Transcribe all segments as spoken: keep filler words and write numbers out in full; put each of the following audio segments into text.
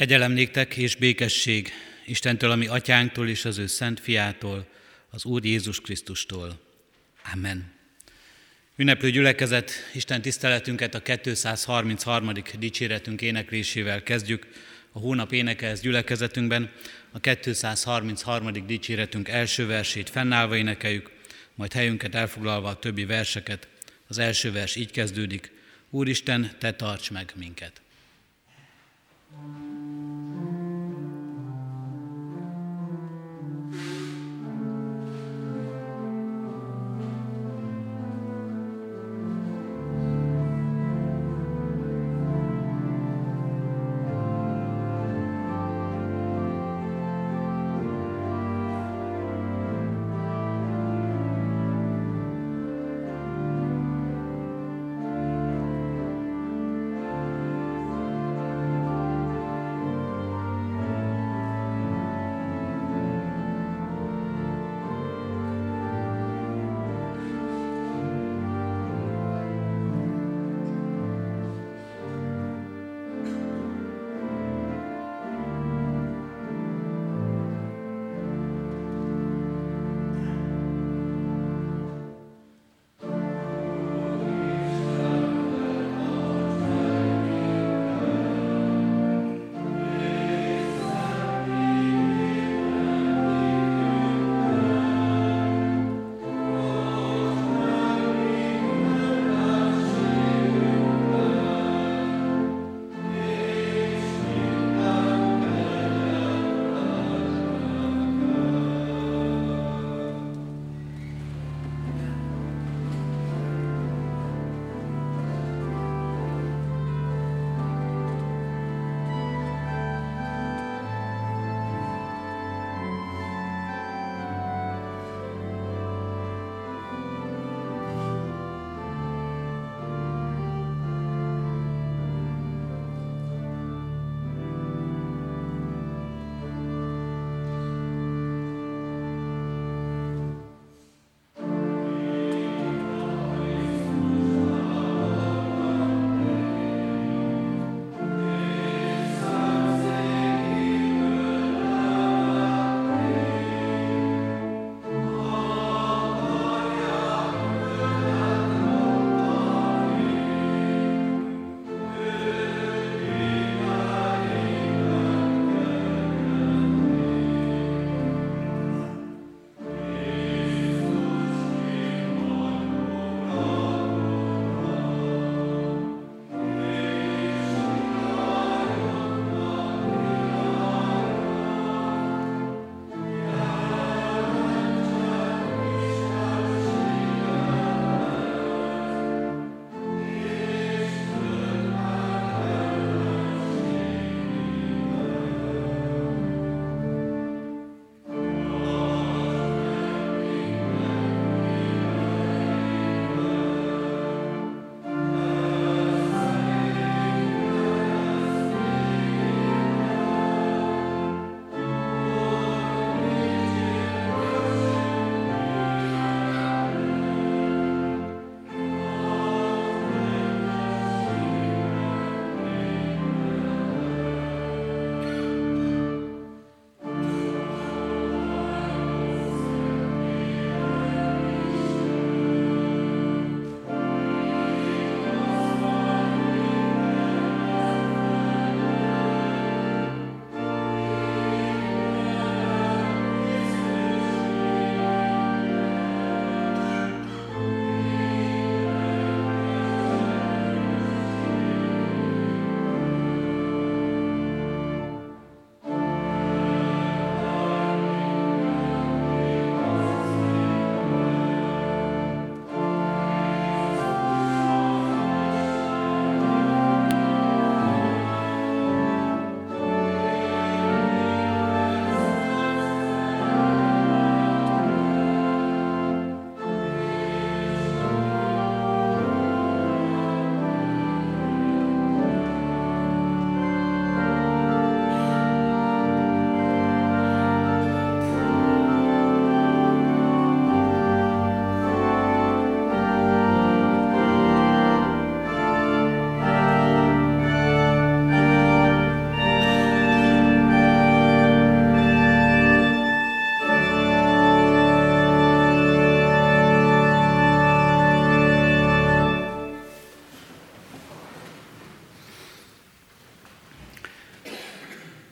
Kegyelem néktek és békesség Istentől, a mi atyánktól és az ő szent fiától, az Úr Jézus Krisztustól. Amen. Ünneplő gyülekezet, Isten tiszteletünket a kétszázharmincharmadik dicséretünk éneklésével kezdjük. A hónap éneke ez gyülekezetünkben. A kétszázharmincharmadik dicséretünk első versét fennállva énekeljük, majd helyünket elfoglalva a többi verseket. Az első vers így kezdődik: Úristen, te tarts meg minket!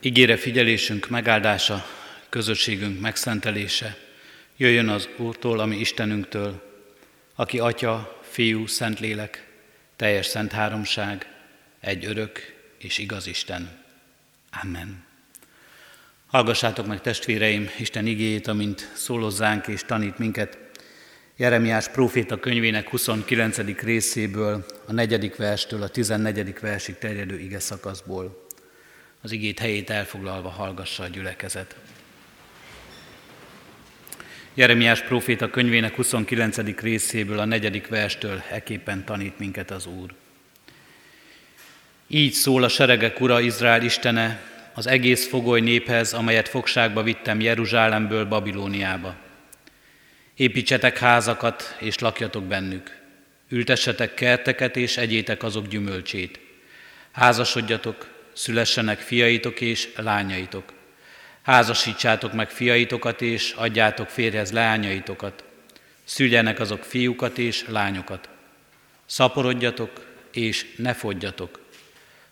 Ígére figyelésünk megáldása, közösségünk megszentelése jöjjön az Úrtól, ami Istenünktől, aki Atya, Fiú, Szentlélek, teljes szent háromság, egy örök és igaz Isten. Amen. Hallgassátok meg, testvéreim, Isten igéjét, amint szólozzánk és tanít minket. Jeremiás próféta könyvének huszonkilencedik részéből, a negyedik verstől a tizennegyedik versig terjedő ige szakaszból. Az igét helyét elfoglalva hallgassa a gyülekezet. Jeremiás próféta könyvének huszonkilencedik részéből, a negyedik verstől eképpen tanít minket az Úr. Így szól a seregek Ura, Izrael Istene, az egész fogoly néphez, amelyet fogságba vittem Jeruzsálemből Babilóniába. Építsetek házakat, és lakjatok bennük. Ültessetek kerteket, és egyétek azok gyümölcsét. Házasodjatok, szülessenek fiaitok és lányaitok. Házasítsátok meg fiaitokat, és adjátok férjhez leányaitokat. Szüljenek azok fiúkat és lányokat. Szaporodjatok, és ne fogyjatok.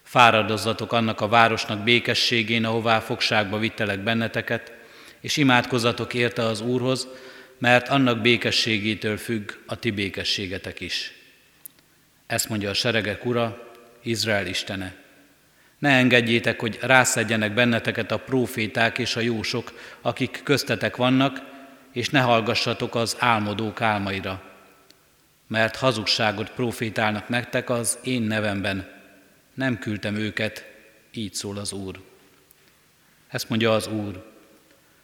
Fáradozzatok annak a városnak békességén, ahová fogságba vittelek benneteket, és imádkozzatok érte az Úrhoz, mert annak békességétől függ a ti békességetek is. Ezt mondja a seregek Ura, Izrael Istene. Ne engedjétek, hogy rászedjenek benneteket a próféták és a jósok, akik köztetek vannak, és ne hallgassatok az álmodók álmaira. Mert hazugságot prófétálnak nektek az én nevemben. Nem küldtem őket, így szól az Úr. Ezt mondja az Úr.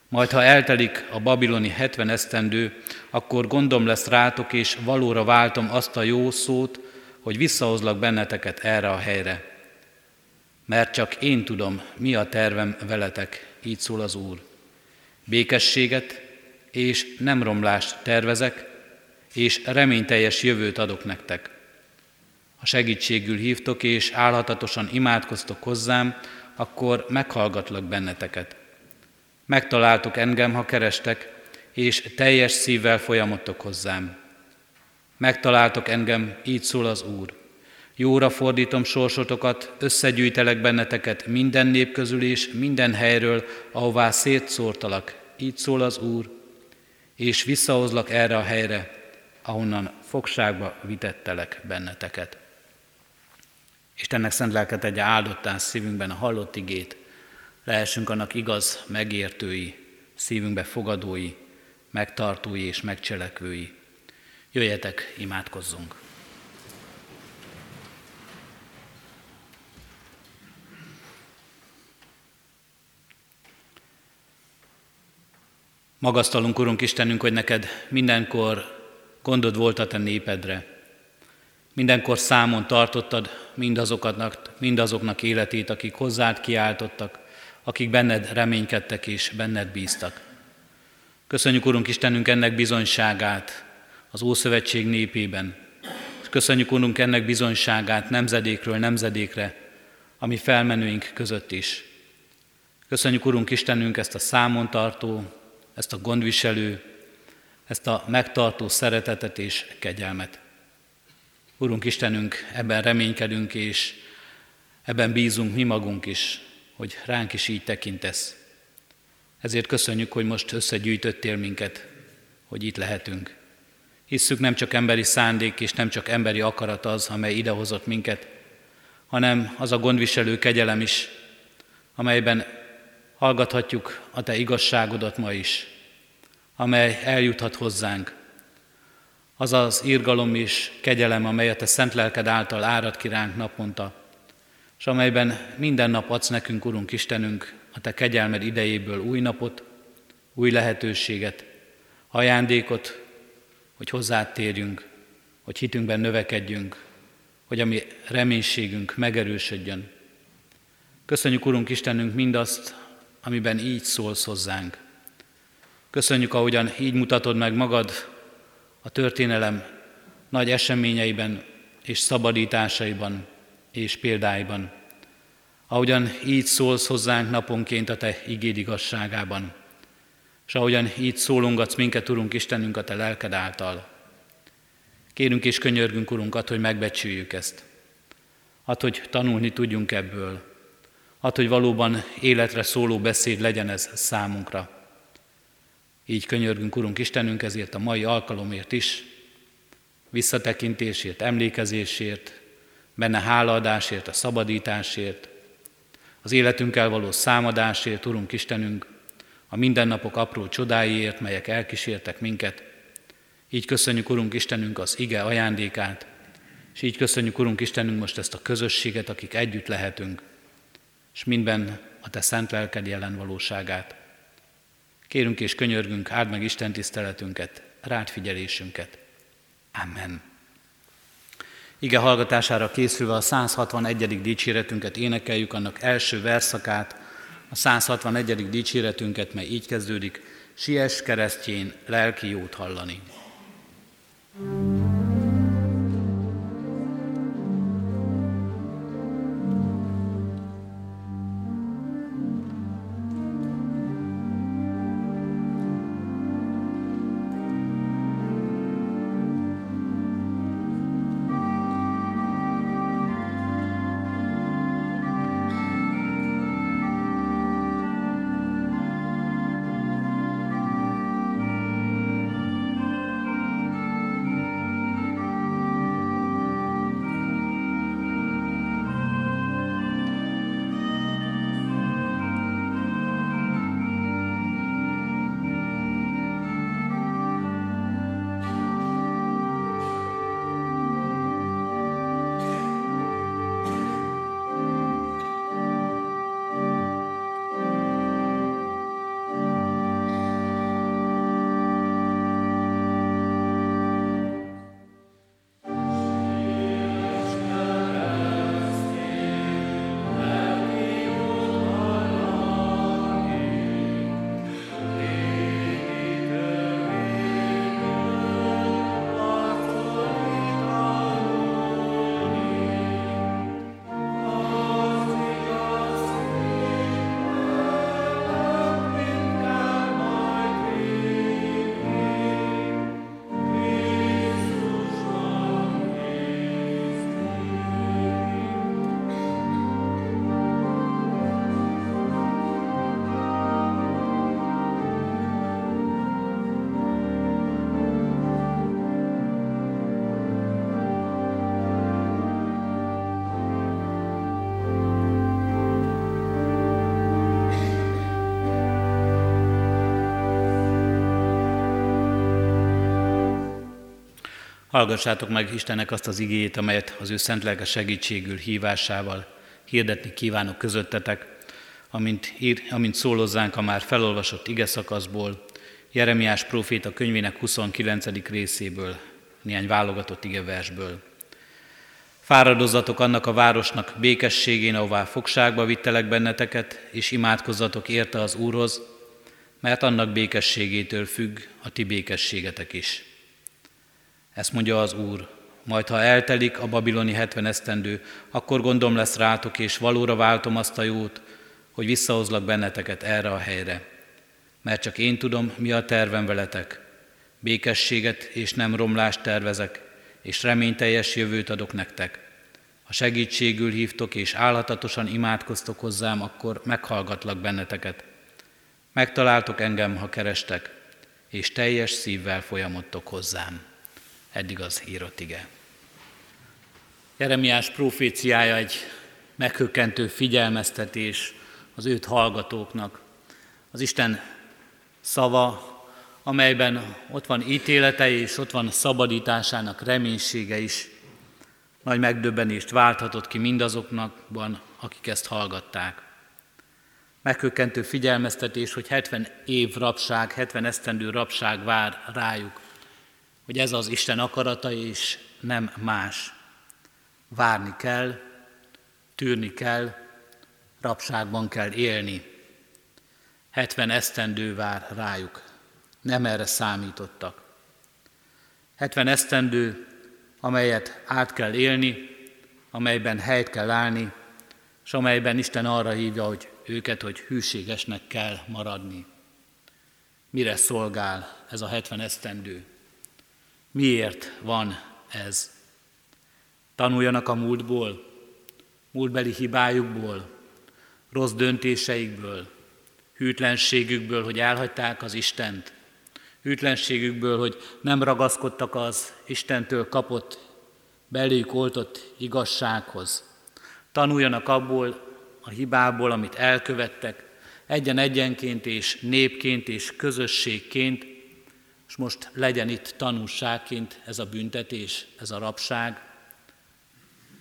Majd ha eltelik a babiloni hetven esztendő, akkor gondom lesz rátok, és valóra váltom azt a jó szót, hogy visszahozlak benneteket erre a helyre. Mert csak én tudom, mi a tervem veletek, így szól az Úr. Békességet és nem romlást tervezek, és reményteljes jövőt adok nektek. Ha segítségül hívtok és álhatatosan imádkoztok hozzám, akkor meghallgatlak benneteket. Megtaláltok engem, ha kerestek, és teljes szívvel folyamodtok hozzám. Megtaláltok engem, így szól az Úr. Jóra fordítom sorsotokat, összegyűjtelek benneteket minden nép közül és minden helyről, ahová szétszórtalak, így szól az Úr, és visszahozlak erre a helyre, ahonnan fogságba vitettelek benneteket. Istennek szent lelke tegye áldottá szívünkben a hallott igét, lehessünk annak igaz megértői, szívünkbe fogadói, megtartói és megcselekvői. Jöjjetek, imádkozzunk! Magasztalunk, Urunk Istenünk, hogy neked mindenkor gondod volt a te népedre. Mindenkor számon tartottad mindazoknak, mindazoknak életét, akik hozzád kiáltottak, akik benned reménykedtek és benned bíztak. Köszönjük, Urunk Istenünk, ennek bizonyságát az Ószövetség népében. Köszönjük, Urunk, ennek bizonyságát nemzedékről nemzedékre, a mi felmenőink között is. Köszönjük, Urunk Istenünk, ezt a számon tartó, ezt a gondviselő, ezt a megtartó szeretetet és kegyelmet. Urunk Istenünk, ebben reménykedünk, és ebben bízunk mi magunk is, hogy ránk is így tekintesz. Ezért köszönjük, hogy most összegyűjtöttél minket, hogy itt lehetünk. Hisszük, nem csak emberi szándék és nem csak emberi akarat az, amely idehozott minket, hanem az a gondviselő kegyelem is, amelyben hallgathatjuk a te igazságodat ma is, amely eljuthat hozzánk. Az az irgalom és kegyelem, amely a te szent lelked által árad ki ránk naponta, és amelyben minden nap adsz nekünk, Urunk Istenünk, a te kegyelmed idejéből új napot, új lehetőséget, ajándékot, hogy hozzád térjünk, hogy hitünkben növekedjünk, hogy a mi reménységünk megerősödjön. Köszönjük, Urunk Istenünk, mindazt, amiben így szólsz hozzánk. Köszönjük, ahogyan így mutatod meg magad a történelem nagy eseményeiben és szabadításaiban és példáiban. Ahogyan így szólsz hozzánk naponként a te igéd igazságában, és ahogyan így szólongatsz minket, Urunk Istenünk, a te lelked által. Kérünk és könyörgünk, Urunk, add, hogy megbecsüljük ezt, add, hogy tanulni tudjunk ebből, Add, hogy valóban életre szóló beszéd legyen ez számunkra. Így könyörgünk, Urunk Istenünk, ezért a mai alkalomért is, visszatekintésért, emlékezésért, benne hálaadásért, a szabadításért, az életünkkel való számadásért, Urunk Istenünk, a mindennapok apró csodáiért, melyek elkísértek minket. Így köszönjük, Urunk Istenünk, az ige ajándékát, és így köszönjük, Urunk Istenünk, most ezt a közösséget, akik együtt lehetünk, és mindben a Te szent lelked jelen valóságát. Kérünk és könyörgünk, áld meg Isten tiszteletünket, rád figyelésünket. Amen. Ige hallgatására készülve a száz hatvanegyedik dicséretünket énekeljük, annak első verszakát, a száz hatvanegyedik dicséretünket, mely így kezdődik: Siess keresztjén lelki jót hallani. Hallgassátok meg Istennek azt az igéjét, amelyet az ő szent lelke segítségül hívásával hirdetni kívánok közöttetek, amint, ír, amint szólozzánk a már felolvasott ige szakaszból, Jeremiás próféta könyvének huszonkilencedik részéből, néhány válogatott igeversből. Fáradozzatok annak a városnak békességén, ahová fogságba vittelek benneteket, és imádkozzatok érte az Úrhoz, mert annak békességétől függ a ti békességetek is. Ezt mondja az Úr, majd ha eltelik a babiloni hetven esztendő, akkor gondom lesz rátok, és valóra váltom azt a jót, hogy visszahozlak benneteket erre a helyre. Mert csak én tudom, mi a tervem veletek. Békességet és nem romlást tervezek, és reményteljes jövőt adok nektek. Ha segítségül hívtok és álhatatosan imádkoztok hozzám, akkor meghallgatlak benneteket. Megtaláltok engem, ha kerestek, és teljes szívvel folyamodtok hozzám. Eddig az írott ige. Jeremiás proféciája egy meghökkentő figyelmeztetés az őt hallgatóknak. Az Isten szava, amelyben ott van ítélete és ott van szabadításának reménysége is, nagy megdöbbenést válthatott ki mindazoknakban, akik ezt hallgatták. Meghökkentő figyelmeztetés, hogy hetven év rabság, hetven esztendő rabság vár rájuk, hogy ez az Isten akarata, és nem más. Várni kell, tűrni kell, rabságban kell élni. hetven esztendő vár rájuk. Nem erre számítottak. hetven esztendő, amelyet át kell élni, amelyben helyt kell állni, és amelyben Isten arra hívja hogy őket, hogy hűségesnek kell maradni. Mire szolgál ez a hetven esztendő? Miért van ez? Tanuljanak a múltból, múltbeli hibájukból, rossz döntéseikből, hűtlenségükből, hogy elhagyták az Istent, hűtlenségükből, hogy nem ragaszkodtak az Istentől kapott, belőjük oltott igazsághoz. Tanuljanak abból a hibából, amit elkövettek, egyen-egyenként és népként és közösségként, és most legyen itt tanúságként ez a büntetés, ez a rabság,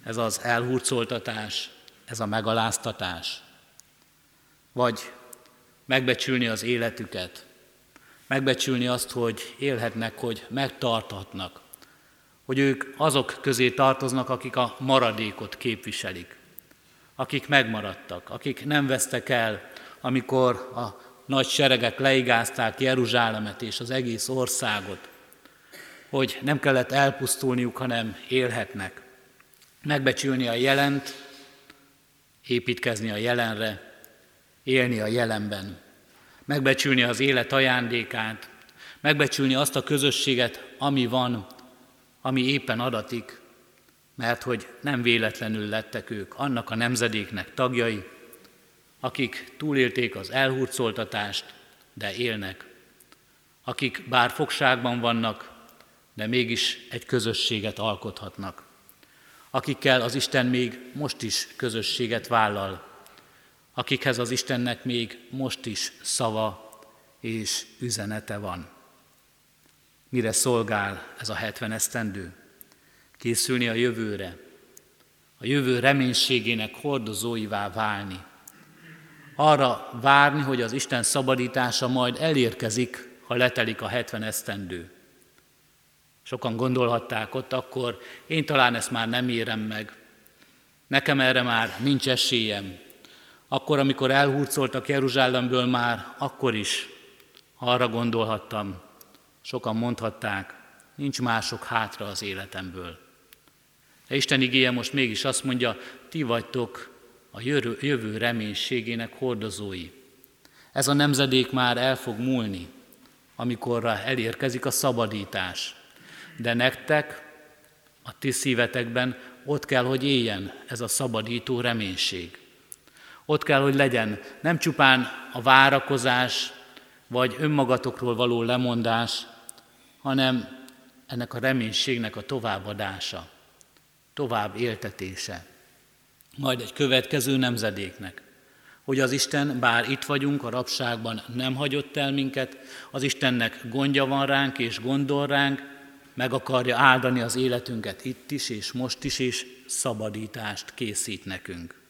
ez az elhurcoltatás, ez a megaláztatás. Vagy megbecsülni az életüket, megbecsülni azt, hogy élhetnek, hogy megtarthatnak, hogy ők azok közé tartoznak, akik a maradékot képviselik, akik megmaradtak, akik nem vesztek el, amikor a nagy seregek leigázták Jeruzsálemet és az egész országot, hogy nem kellett elpusztulniuk, hanem élhetnek. Megbecsülni a jelent, építkezni a jelenre, élni a jelenben. Megbecsülni az élet ajándékát, megbecsülni azt a közösséget, ami van, ami éppen adatik, mert hogy nem véletlenül lettek ők annak a nemzedéknek tagjai, akik túlélték az elhurcoltatást, de élnek. Akik bár fogságban vannak, de mégis egy közösséget alkothatnak. Akikkel az Isten még most is közösséget vállal. Akikhez az Istennek még most is szava és üzenete van. Mire szolgál ez a hetven esztendő? Készülni a jövőre. A jövő reménységének hordozóivá válni. Arra várni, hogy az Isten szabadítása majd elérkezik, ha letelik a hetven esztendő. Sokan gondolhatták ott akkor, én talán ezt már nem érem meg, nekem erre már nincs esélyem. Akkor, amikor elhurcoltak Jeruzsálemből már, akkor is arra gondolhattam, sokan mondhatták, nincs mások hátra az életemből. De Isten igéje most mégis azt mondja, ti vagytok a jövő reménységének hordozói. Ez a nemzedék már el fog múlni, amikorra elérkezik a szabadítás. De nektek, a ti szívetekben ott kell, hogy éljen ez a szabadító reménység. Ott kell, hogy legyen nem csupán a várakozás, vagy önmagatokról való lemondás, hanem ennek a reménységnek a továbbadása, tovább éltetése. Majd egy következő nemzedéknek, hogy az Isten, bár itt vagyunk, a rabságban nem hagyott el minket, az Istennek gondja van ránk és gondol ránk, meg akarja áldani az életünket itt is és most is, és szabadítást készít nekünk.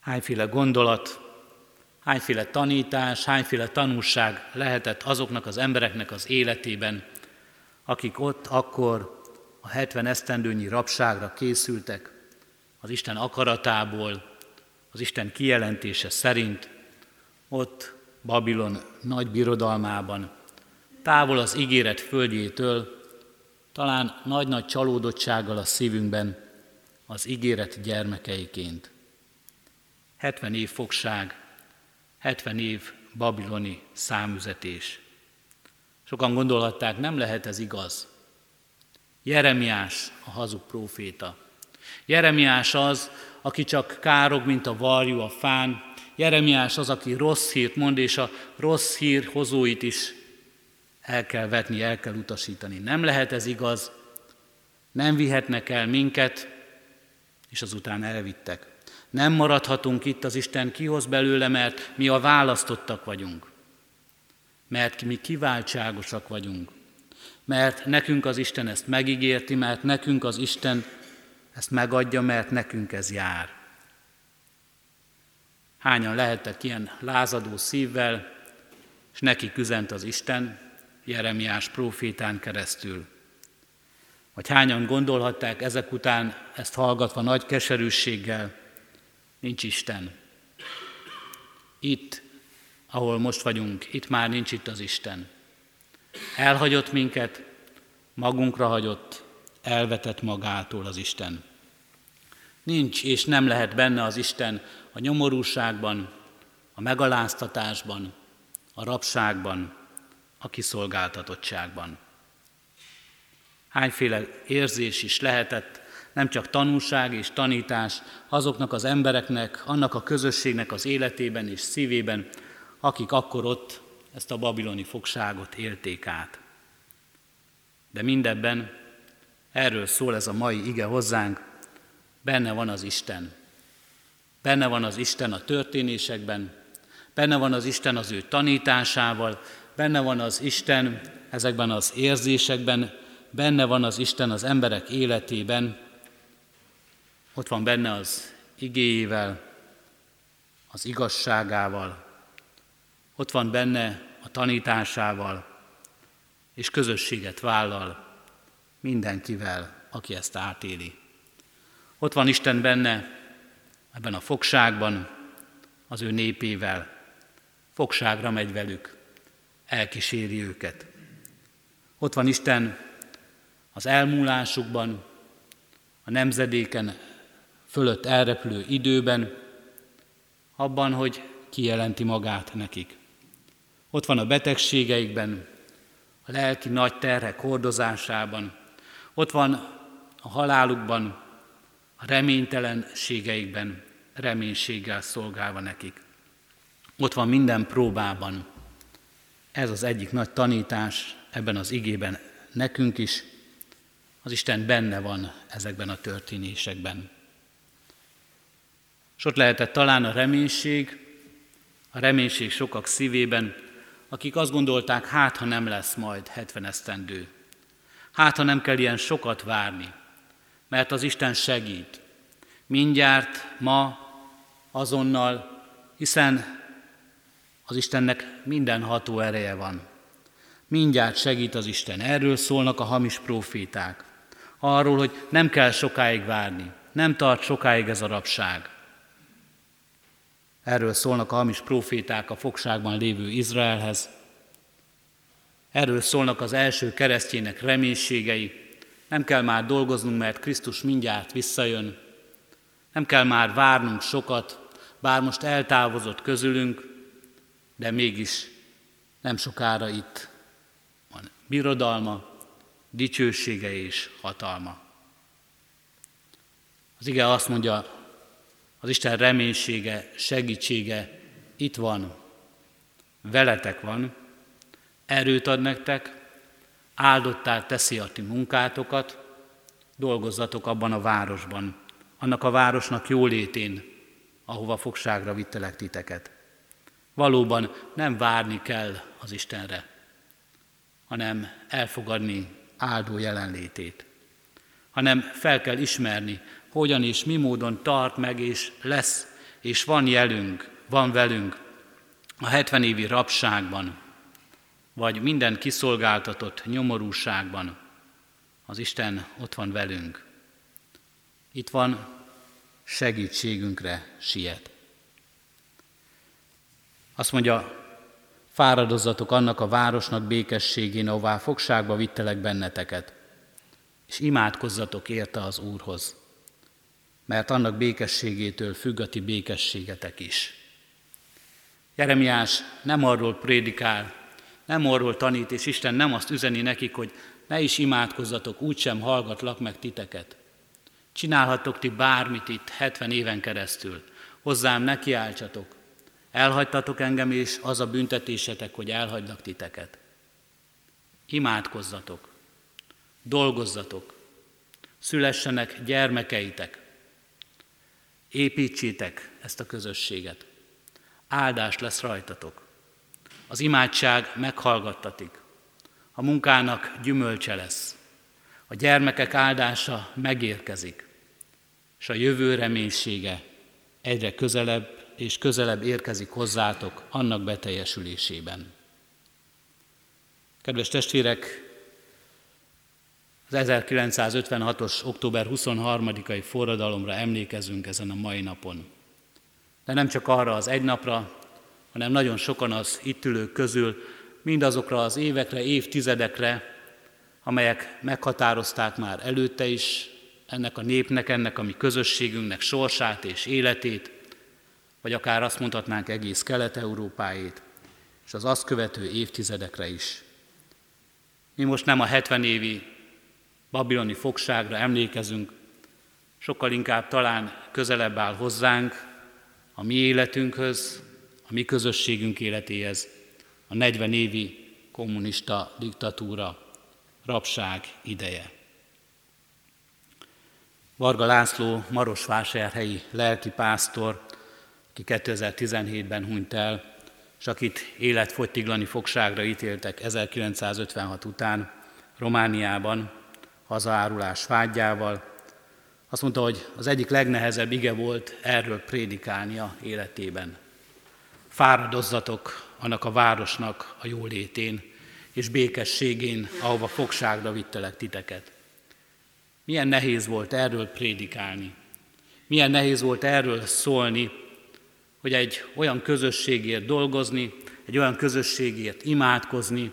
Hányféle gondolat, hányféle tanítás, hányféle tanúság lehetett azoknak az embereknek az életében, akik ott akkor a hetven esztendőnyi rabságra készültek, az Isten akaratából, az Isten kijelentése szerint, ott Babilon nagy birodalmában, távol az ígéret földjétől, talán nagy-nagy csalódottsággal a szívünkben, az ígéret gyermekeiként. hetven év fogság, hetven év babiloni számüzetés. Sokan gondolhatták, nem lehet ez igaz. Jeremiás a hazug próféta. Jeremiás az, aki csak károg, mint a varjú a fán. Jeremiás az, aki rossz hírt mond, és a rossz hír hozóit is el kell vetni, el kell utasítani. Nem lehet ez igaz, nem vihetnek el minket, és azután elvittek. Nem maradhatunk itt, az Isten kihoz belőle, mert mi a választottak vagyunk. Mert mi kiváltságosak vagyunk. Mert nekünk az Isten ezt megígérti, mert nekünk az Isten ezt megadja, mert nekünk ez jár. Hányan lehettek ilyen lázadó szívvel, és nekik üzent az Isten Jeremiás prófétán keresztül. Vagy hányan gondolhatták ezek után, ezt hallgatva nagy keserűséggel, nincs Isten. Itt, ahol most vagyunk, itt már nincs itt az Isten. Elhagyott minket, magunkra hagyott, elvetett magától az Isten. Nincs és nem lehet benne az Isten a nyomorúságban, a megaláztatásban, a rabságban, a kiszolgáltatottságban. Hányféle érzés is lehetett, nem csak tanúság és tanítás azoknak az embereknek, annak a közösségnek az életében és szívében, akik akkor ott ezt a babiloni fogságot élték át. De mindebben erről szól ez a mai ige hozzánk, benne van az Isten. Benne van az Isten a történésekben, benne van az Isten az ő tanításával, benne van az Isten ezekben az érzésekben, benne van az Isten az emberek életében, ott van benne az igéjével, az igazságával, ott van benne a tanításával, és közösséget vállal mindenkivel, aki ezt átéli. Ott van Isten benne ebben a fogságban, az ő népével, fogságra megy velük, elkíséri őket. Ott van Isten az elmúlásukban, a nemzedéken fölött elrepülő időben, abban, hogy kijelenti magát nekik. Ott van a betegségeikben, a lelki nagy terhek hordozásában, ott van a halálukban, a reménytelenségeikben, reménységgel szolgálva nekik. Ott van minden próbában. Ez az egyik nagy tanítás ebben az igében nekünk is. Az Isten benne van ezekben a történésekben. És ott lehetett talán a reménység, a reménység sokak szívében, akik azt gondolták, hát ha nem lesz majd hetven esztendő, hát ha nem kell ilyen sokat várni, mert az Isten segít, mindjárt, ma, azonnal, hiszen az Istennek minden ható ereje van. Mindjárt segít az Isten. Erről szólnak a hamis próféták. Arról, hogy nem kell sokáig várni, nem tart sokáig ez a rabság. Erről szólnak a hamis próféták a fogságban lévő Izraelhez. Erről szólnak az első keresztjének reménységei. Nem kell már dolgoznunk, mert Krisztus mindjárt visszajön. Nem kell már várnunk sokat, bár most eltávozott közülünk, de mégis nem sokára itt van birodalma, dicsősége és hatalma. Az ige azt mondja, az Isten reménysége, segítsége itt van, veletek van, erőt ad nektek, áldottá teszi a ti munkátokat, dolgozzatok abban a városban, annak a városnak jólétén, ahova fogságra vittelek titeket. Valóban nem várni kell az Istenre, hanem elfogadni áldó jelenlétét, hanem fel kell ismerni, hogyan és mi módon tart meg, és lesz, és van jelünk, van velünk a hetven évi rabságban, vagy minden kiszolgáltatott nyomorúságban. Az Isten ott van velünk. Itt van, segítségünkre siet. Azt mondja, fáradozzatok annak a városnak békességén, ahová fogságba vittelek benneteket, és imádkozzatok érte az Úrhoz, mert annak békességétől függ a ti békességetek is. Jeremiás nem arról prédikál, nem arról tanít, és Isten nem azt üzeni nekik, hogy ne is imádkozzatok, úgysem hallgatlak meg titeket. Csinálhattok ti bármit itt hetven éven keresztül, hozzám nekiáltsatok, elhagytatok engem, és az a büntetésetek, hogy elhagylak titeket. Imádkozzatok, dolgozzatok, szülessenek gyermekeitek, építsétek ezt a közösséget, áldás lesz rajtatok. Az imádság meghallgattatik, a munkának gyümölcse lesz, a gyermekek áldása megérkezik, és a jövő reménysége egyre közelebb és közelebb érkezik hozzátok annak beteljesülésében. Kedves testvérek, az ezerkilencszázötvenhatos október huszonharmadikai forradalomra emlékezünk ezen a mai napon. De nem csak arra az egy napra, hanem nagyon sokan az itt ülők közül mindazokra az évekre, évtizedekre, amelyek meghatározták már előtte is ennek a népnek, ennek a mi közösségünknek sorsát és életét, vagy akár azt mondhatnánk egész Kelet-Európáét, és az azt követő évtizedekre is. Mi most nem a hetven évi babiloni fogságra emlékezünk, sokkal inkább talán közelebb áll hozzánk, a mi életünkhöz, a mi közösségünk életéhez, a negyven évi kommunista diktatúra, rabság ideje. Varga László, marosvásárhelyi lelkipásztor, aki kétezer-tizenhétben hunyt el, és akit életfogytiglani fogságra ítéltek ezerkilencszázötvenhat után Romániában, hazaárulás vágyával, azt mondta, hogy az egyik legnehezebb ige volt erről prédikálnia életében. Fáradozzatok annak a városnak a jólétén és békességén, ahova fogságra vittelek titeket. Milyen nehéz volt erről prédikálni, milyen nehéz volt erről szólni, hogy egy olyan közösségért dolgozni, egy olyan közösségért imádkozni,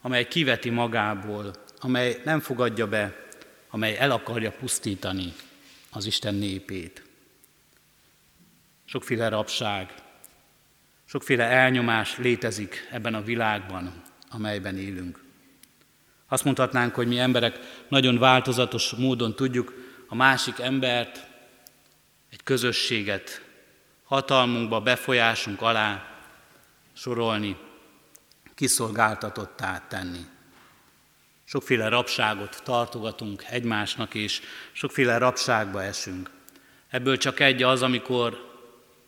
amely kiveti magából, amely nem fogadja be, amely el akarja pusztítani az Isten népét. Sokféle rabság, sokféle elnyomás létezik ebben a világban, amelyben élünk. Azt mondhatnánk, hogy mi emberek nagyon változatos módon tudjuk a másik embert, egy közösséget hatalmunkba, befolyásunk alá sorolni, kiszolgáltatottá tenni. Sokféle rabságot tartogatunk egymásnak, és sokféle rabságba esünk. Ebből csak egy az, amikor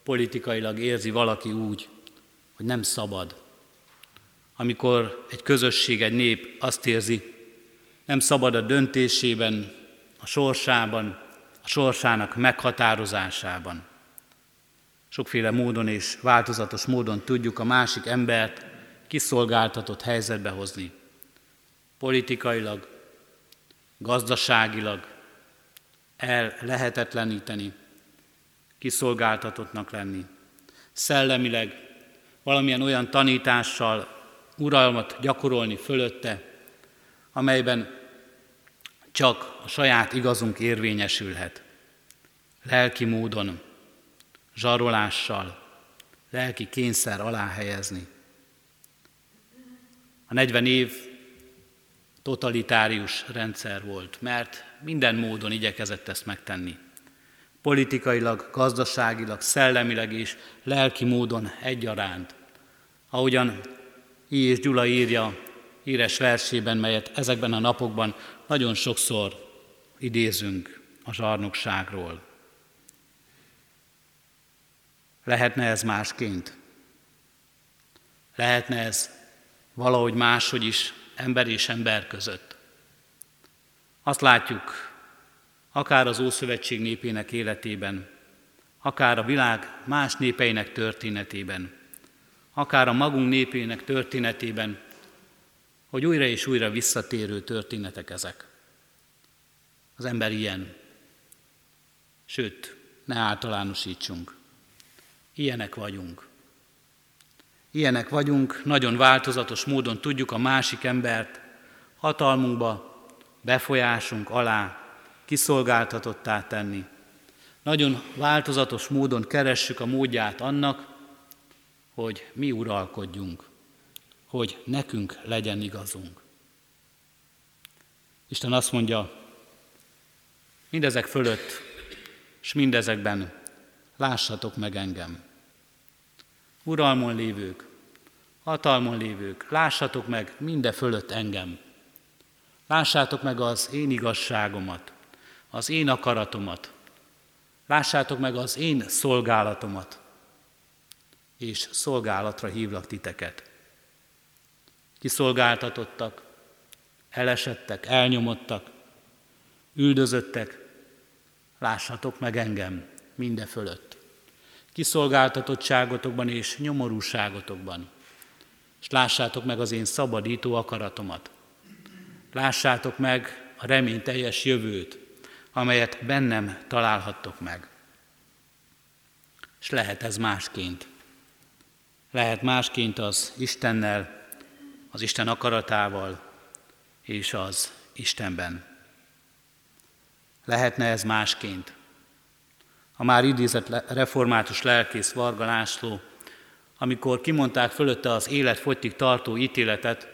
politikailag érzi valaki úgy, hogy nem szabad. Amikor egy közösség, egy nép azt érzi, nem szabad a döntésében, a sorsában, a sorsának meghatározásában. Sokféle módon és változatos módon tudjuk a másik embert kiszolgáltatott helyzetbe hozni. Politikailag, gazdaságilag el lehetetleníteni, kiszolgáltatottnak lenni. Szellemileg valamilyen olyan tanítással uralmat gyakorolni fölötte, amelyben csak a saját igazunk érvényesülhet. Lelki módon, zsarolással, lelki kényszer alá helyezni. A negyven év totalitárius rendszer volt, mert minden módon igyekezett ezt megtenni. Politikailag, gazdaságilag, szellemileg és lelki módon egyaránt. Ahogyan I. és Gyula írja híres versében, melyet ezekben a napokban nagyon sokszor idézünk a zsarnokságról. Lehetne ez másként? Lehetne ez valahogy máshogy is ember és ember között? Azt látjuk, akár az Ószövetség népének életében, akár a világ más népeinek történetében, akár a magunk népének történetében, hogy újra és újra visszatérő történetek ezek. Az ember ilyen. Sőt, ne általánosítsunk. Ilyenek vagyunk. Ilyenek vagyunk, nagyon változatos módon tudjuk a másik embert hatalmunkba, befolyásunk alá, kiszolgáltatottá tenni. Nagyon változatos módon keressük a módját annak, hogy mi uralkodjunk, hogy nekünk legyen igazunk. Isten azt mondja, mindezek fölött, s mindezekben lássatok meg engem. Uralmon lévők, hatalmon lévők, lássatok meg minde fölött engem. Lássátok meg az én igazságomat, az én akaratomat. Lássátok meg az én szolgálatomat. És szolgálatra hívlak titeket. Kiszolgáltatottak, elesettek, elnyomottak, üldözöttek, lássatok meg engem minde fölött. Kiszolgáltatottságotokban és nyomorúságotokban, és lássátok meg az én szabadító akaratomat. Lássátok meg a reményteljes jövőt, amelyet bennem találhattok meg. És lehet ez másként. Lehet másként az Istennel, az Isten akaratával és az Istenben. Lehetne ez másként. A már idézett református lelkész Varga László, amikor kimondták fölötte az életfogytig tartó ítéletet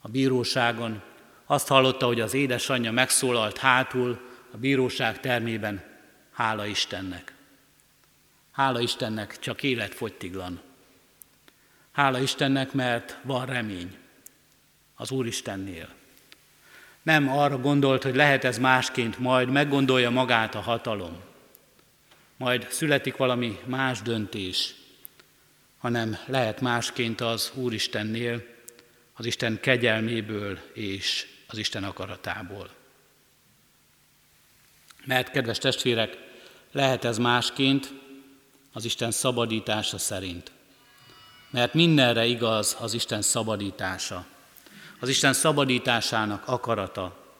a bíróságon, azt hallotta, hogy az édesanyja megszólalt hátul, a bíróság termében, hála Istennek. Hála Istennek, csak életfogytiglan. Hála Istennek, mert van remény az Úristennél. Nem arra gondolt, hogy lehet ez másként, majd meggondolja magát a hatalom. Majd születik valami más döntés, hanem lehet másként az Úristennél, az Isten kegyelméből és az Isten akaratából. Mert, kedves testvérek, lehet ez másként az Isten szabadítása szerint. Mert mindenre igaz az Isten szabadítása. Az Isten szabadításának akarata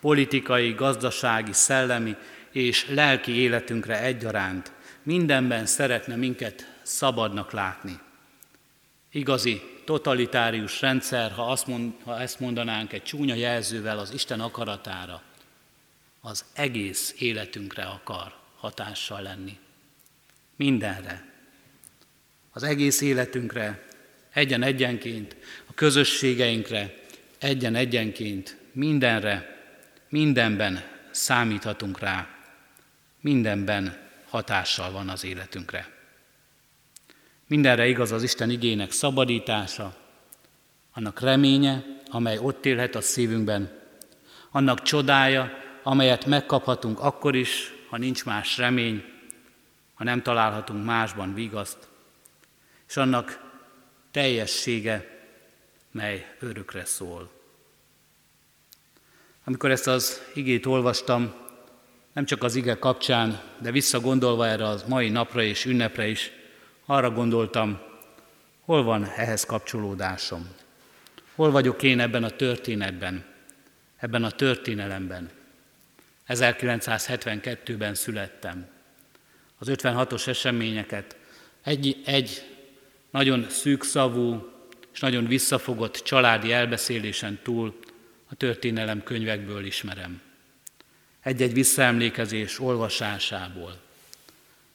politikai, gazdasági, szellemi és lelki életünkre egyaránt mindenben szeretne minket szabadnak látni. Igazi totalitárius rendszer, ha, azt mond, ha ezt mondanánk egy csúnya jelzővel, az Isten akaratára, az egész életünkre akar hatással lenni. Mindenre. Az egész életünkre, egyen-egyenként, a közösségeinkre, egyen-egyenként, mindenre, mindenben számíthatunk rá, mindenben hatással van az életünkre. Mindenre igaz az Isten igének szabadítása, annak reménye, amely ott élhet a szívünkben, annak csodája, amelyet megkaphatunk akkor is, ha nincs más remény, ha nem találhatunk másban vigaszt, és annak teljessége, mely örökre szól. Amikor ezt az igét olvastam, nem csak az ige kapcsán, de visszagondolva erre a mai napra és ünnepre is, arra gondoltam, hol van ehhez kapcsolódásom? Hol vagyok én ebben a történetben, ebben a történelemben? ezerkilencszázhetvenkettőben születtem. Az ötvenhatos eseményeket egy, egy nagyon szűkszavú és nagyon visszafogott családi elbeszélésen túl a történelem könyvekből ismerem. Egy-egy visszaemlékezés olvasásából.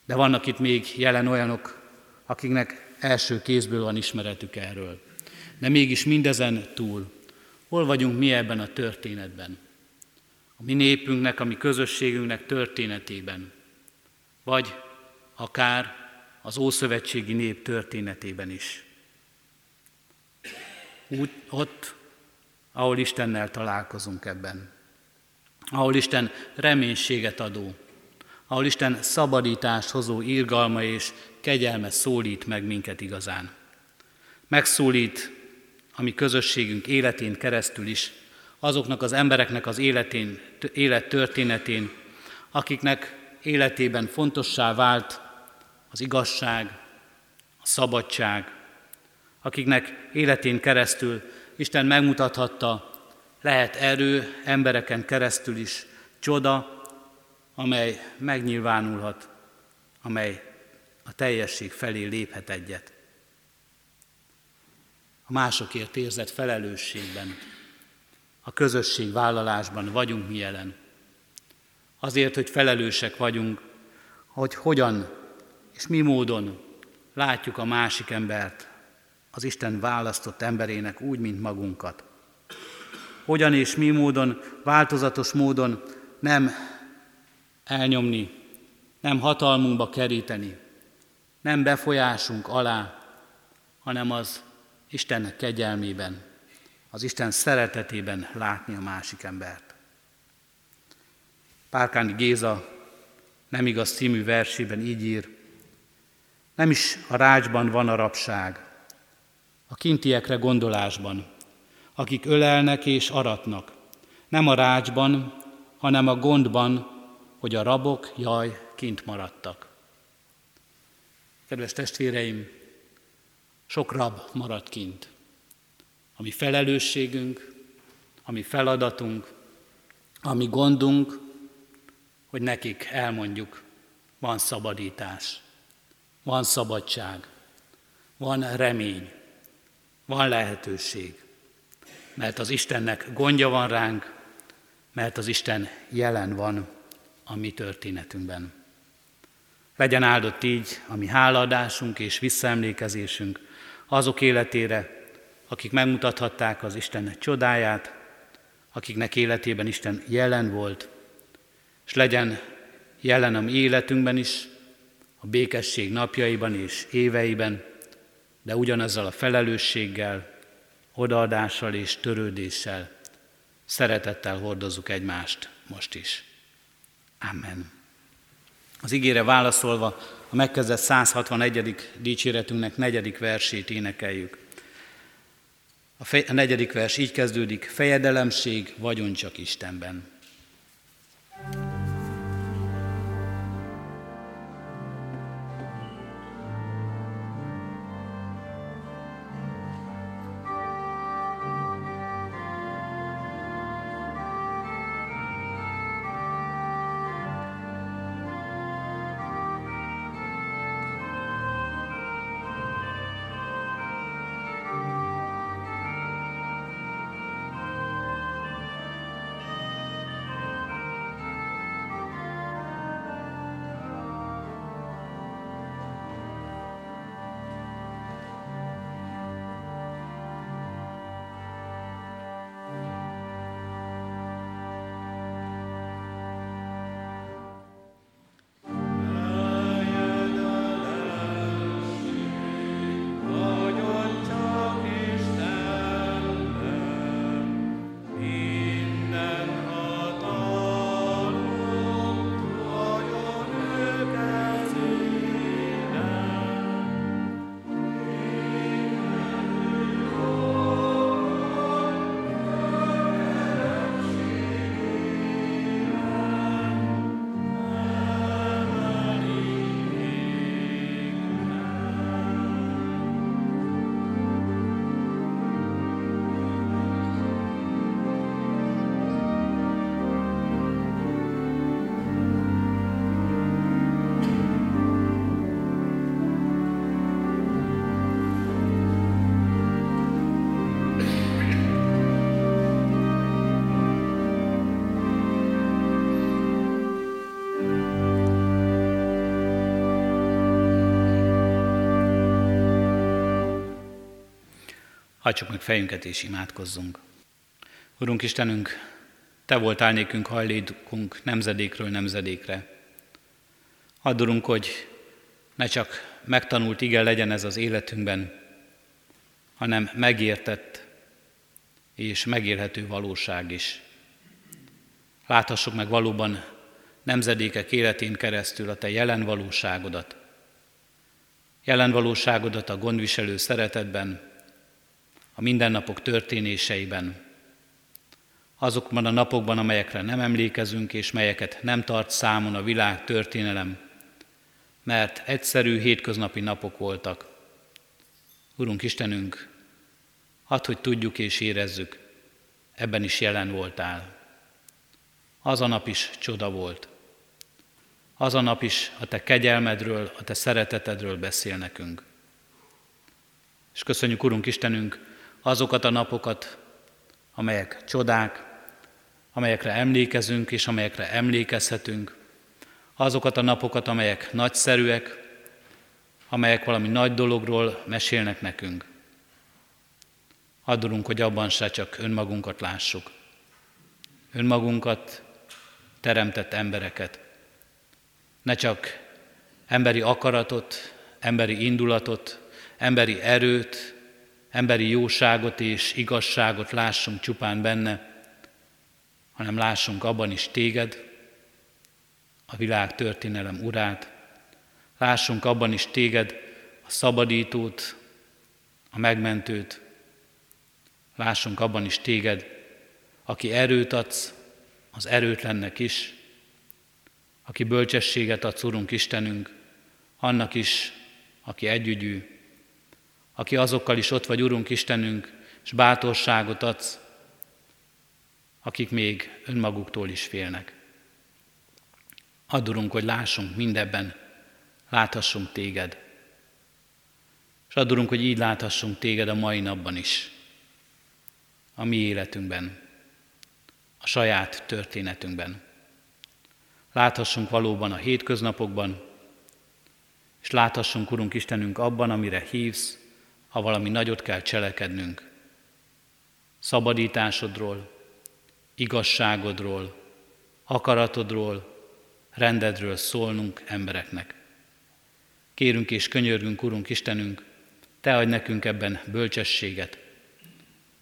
De vannak itt még jelen olyanok, akiknek első kézből van ismeretük erről. De mégis mindezen túl, hol vagyunk mi ebben a történetben? A mi népünknek, a mi közösségünknek történetében, vagy akár az ószövetségi nép történetében is. Úgy, ott, ahol Istennel találkozunk ebben, ahol Isten reménységet adó, ahol Isten szabadítást hozó irgalma és kegyelme szólít meg minket igazán. Megszólít a mi közösségünk életén keresztül is, azoknak az embereknek az életén, élettörténetén, akiknek életében fontossá vált az igazság, a szabadság, akiknek életén keresztül Isten megmutathatta, lehet erő embereken keresztül is csoda, amely megnyilvánulhat, amely a teljesség felé léphet egyet. A másokért érzett felelősségben, a közösségvállalásban vagyunk mi jelen. Azért, hogy felelősek vagyunk, hogy hogyan és mi módon látjuk a másik embert, az Isten választott emberének úgy, mint magunkat. Hogyan és mi módon, változatos módon nem elnyomni, nem hatalmunkba keríteni, nem befolyásunk alá, hanem az Isten kegyelmében, az Isten szeretetében látni a másik embert. Párkányi Géza Nem igaz című versében így ír: nem is a rácsban van a rabság, a kintiekre gondolásban, akik ölelnek és aratnak, nem a rácsban, hanem a gondban, hogy a rabok, jaj, kint maradtak. Kedves testvéreim, sok rab maradt kint. A mi felelősségünk, a mi feladatunk, a mi gondunk, hogy nekik elmondjuk, van szabadítás, van szabadság, van remény, van lehetőség, mert az Istennek gondja van ránk, mert az Isten jelen van a mi történetünkben. Legyen áldott így a mi hálaadásunk és visszaemlékezésünk azok életére, akik megmutathatták az Isten csodáját, akiknek életében Isten jelen volt, és legyen jelen a mi életünkben is, a békesség napjaiban és éveiben, de ugyanazzal a felelősséggel, odaadással és törődéssel, szeretettel hordozzuk egymást most is. Amen. Az igére válaszolva a megkezdett száz hatvanegyedik dicséretünknek negyedik versét énekeljük. A, fej, a negyedik vers így kezdődik: fejedelemség, vagyon csak Istenben. Hajtsuk meg fejünket és imádkozzunk. Urunk Istenünk, Te voltál nékünk hajlékunk nemzedékről nemzedékre. Add, Urunk, hogy ne csak megtanult ige legyen ez az életünkben, hanem megértett és megérhető valóság is. Láthassuk meg valóban nemzedékek életén keresztül a Te jelen valóságodat. Jelen valóságodat a gondviselő szeretetben, a mindennapok történéseiben, azokban a napokban, amelyekre nem emlékezünk, és melyeket nem tart számon a világ történelem, mert egyszerű hétköznapi napok voltak. Urunk Istenünk, add, hogy tudjuk és érezzük, ebben is jelen voltál. Az a nap is csoda volt. Az a nap is a Te kegyelmedről, a Te szeretetedről beszél nekünk. És köszönjük, Urunk Istenünk, azokat a napokat, amelyek csodák, amelyekre emlékezünk és amelyekre emlékezhetünk, azokat a napokat, amelyek nagyszerűek, amelyek valami nagy dologról mesélnek nekünk. Addulunk, hogy abban se csak önmagunkat lássuk. Önmagunkat, teremtett embereket. Ne csak emberi akaratot, emberi indulatot, emberi erőt, emberi jóságot és igazságot lássunk csupán benne, hanem lássunk abban is Téged, a világ történelem urát, lássunk abban is Téged, a szabadítót, a megmentőt, lássunk abban is Téged, aki erőt adsz az erőtlennek is, aki bölcsességet adsz, Urunk Istenünk, annak is, aki együgyű, aki azokkal is ott vagy, Urunk Istenünk, és bátorságot adsz, akik még önmaguktól is félnek. Add, Urunk, hogy lássunk mindebben, láthassunk Téged. És add, Urunk, hogy így láthassunk Téged a mai napban is, a mi életünkben, a saját történetünkben. Láthassunk valóban a hétköznapokban, és láthassunk, Urunk Istenünk, abban, amire hívsz, ha valami nagyot kell cselekednünk. Szabadításodról, igazságodról, akaratodról, rendedről szólnunk embereknek. Kérünk és könyörgünk, Urunk Istenünk, Te adj nekünk ebben bölcsességet,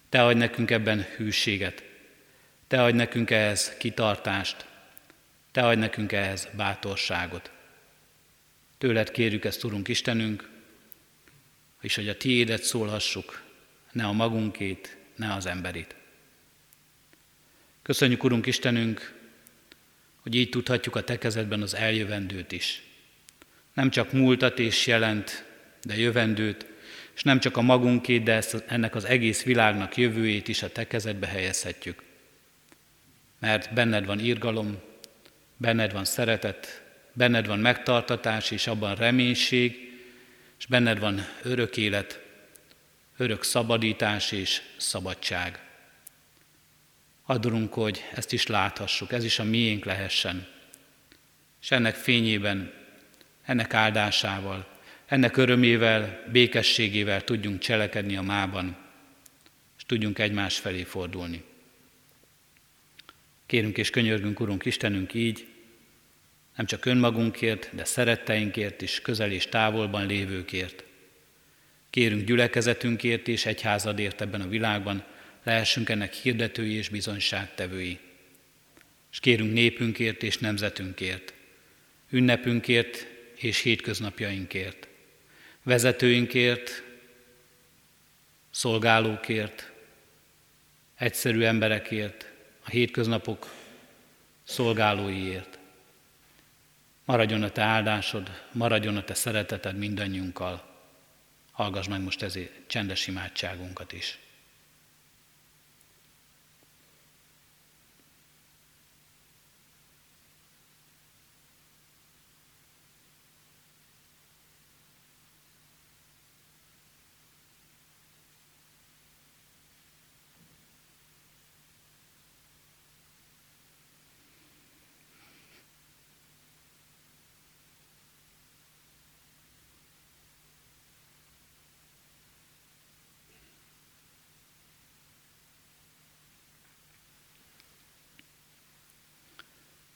Te adj nekünk ebben hűséget, Te adj nekünk ehhez kitartást, Te adj nekünk ehhez bátorságot. Tőled kérjük ezt, Urunk Istenünk, és hogy a Tiédet szólhassuk, ne a magunkét, ne az emberit. Köszönjük, Urunk Istenünk, hogy így tudhatjuk a Te kezedben az eljövendőt is. Nem csak múltat és jelent, de jövendőt, és nem csak a magunkét, de ezt, ennek az egész világnak jövőjét is a Te kezedbe helyezhetjük. Mert benned van irgalom, benned van szeretet, benned van megtartatás és abban reménység, és benned van örök élet, örök szabadítás és szabadság. Adorunk, hogy ezt is láthassuk, ez is a miénk lehessen. És ennek fényében, ennek áldásával, ennek örömével, békességével tudjunk cselekedni a mában, és tudjunk egymás felé fordulni. Kérünk és könyörgünk, Urunk Istenünk, így, nem csak önmagunkért, de szeretteinkért is, közel és távolban lévőkért. Kérünk gyülekezetünkért és egyházadért ebben a világban, lehessünk ennek hirdetői és bizonyságtevői. És kérünk népünkért és nemzetünkért, ünnepünkért és hétköznapjainkért, vezetőinkért, szolgálókért, egyszerű emberekért, a hétköznapok szolgálóiért. Maradjon a Te áldásod, maradjon a Te szereteted mindannyiunkkal. Hallgass meg most ezért csendes imádságunkat is.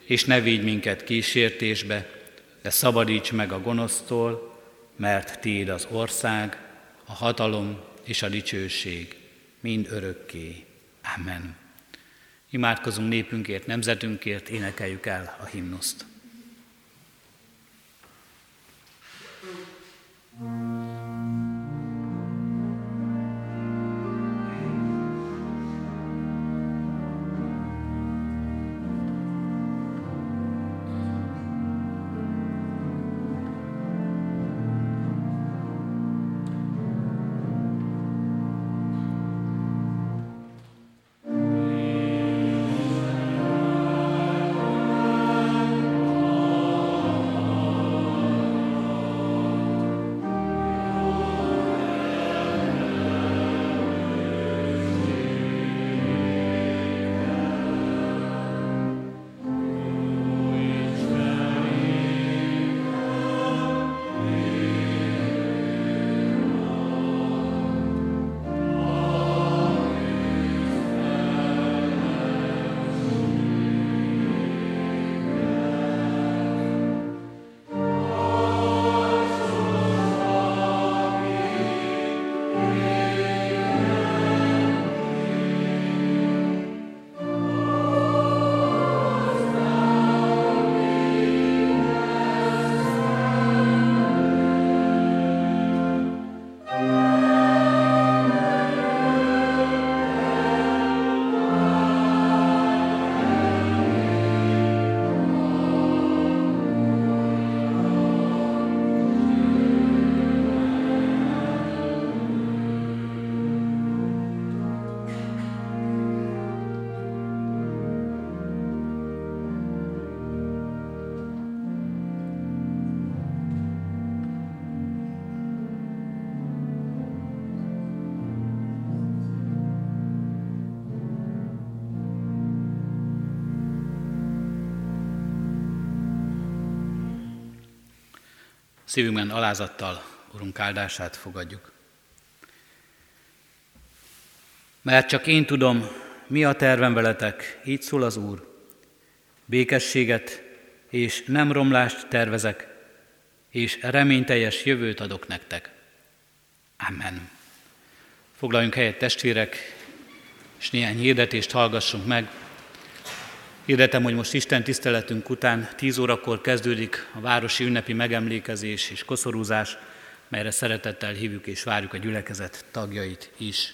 És ne vígy minket kísértésbe, de szabadíts meg a gonosztól, mert Tiéd az ország, a hatalom és a dicsőség, mind örökké. Amen. Imádkozunk népünkért, nemzetünkért, énekeljük el a himnuszt. Szívünkben alázattal Urunk áldását fogadjuk. Mert csak én tudom, mi a tervem veletek, így szól az Úr. Békességet és nem romlást tervezek, és reményteljes jövőt adok nektek. Amen. Foglaljunk helyet, testvérek, és néhány hirdetést hallgassunk meg. Hirdetem, hogy most Isten tiszteletünk után tíz órakor kezdődik a városi ünnepi megemlékezés és koszorúzás, melyre szeretettel hívjuk és várjuk a gyülekezet tagjait is.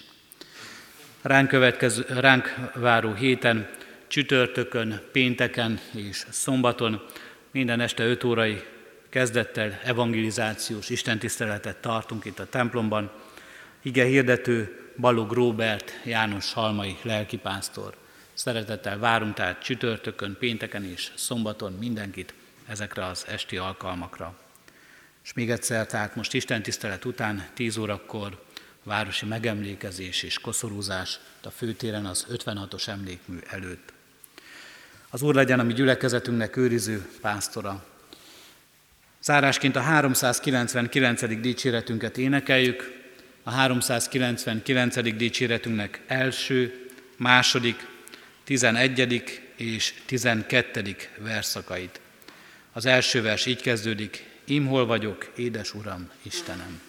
Ránk, következő, ránk váró héten, csütörtökön, pénteken és szombaton minden este öt órai kezdettel evangelizációs istentiszteletet tartunk itt a templomban. Ige hirdető Balogh Róbert János Halmai lelkipásztor. Szeretettel várunk tehát csütörtökön, pénteken és szombaton mindenkit ezekre az esti alkalmakra. És még egyszer, tehát most istentisztelet után tíz órakor városi megemlékezés és koszorúzás a főtéren az ötvenhatos emlékmű előtt. Az Úr legyen a mi gyülekezetünknek őriző pásztora. Zárásként a háromszázkilencvenkilencedik dicséretünket énekeljük, a háromszázkilencvenkilencedik dicséretünknek első, második, tizenegyedik és tizenkettedik versszakait. Az első vers így kezdődik, Imhol vagyok, édes Uram, Istenem.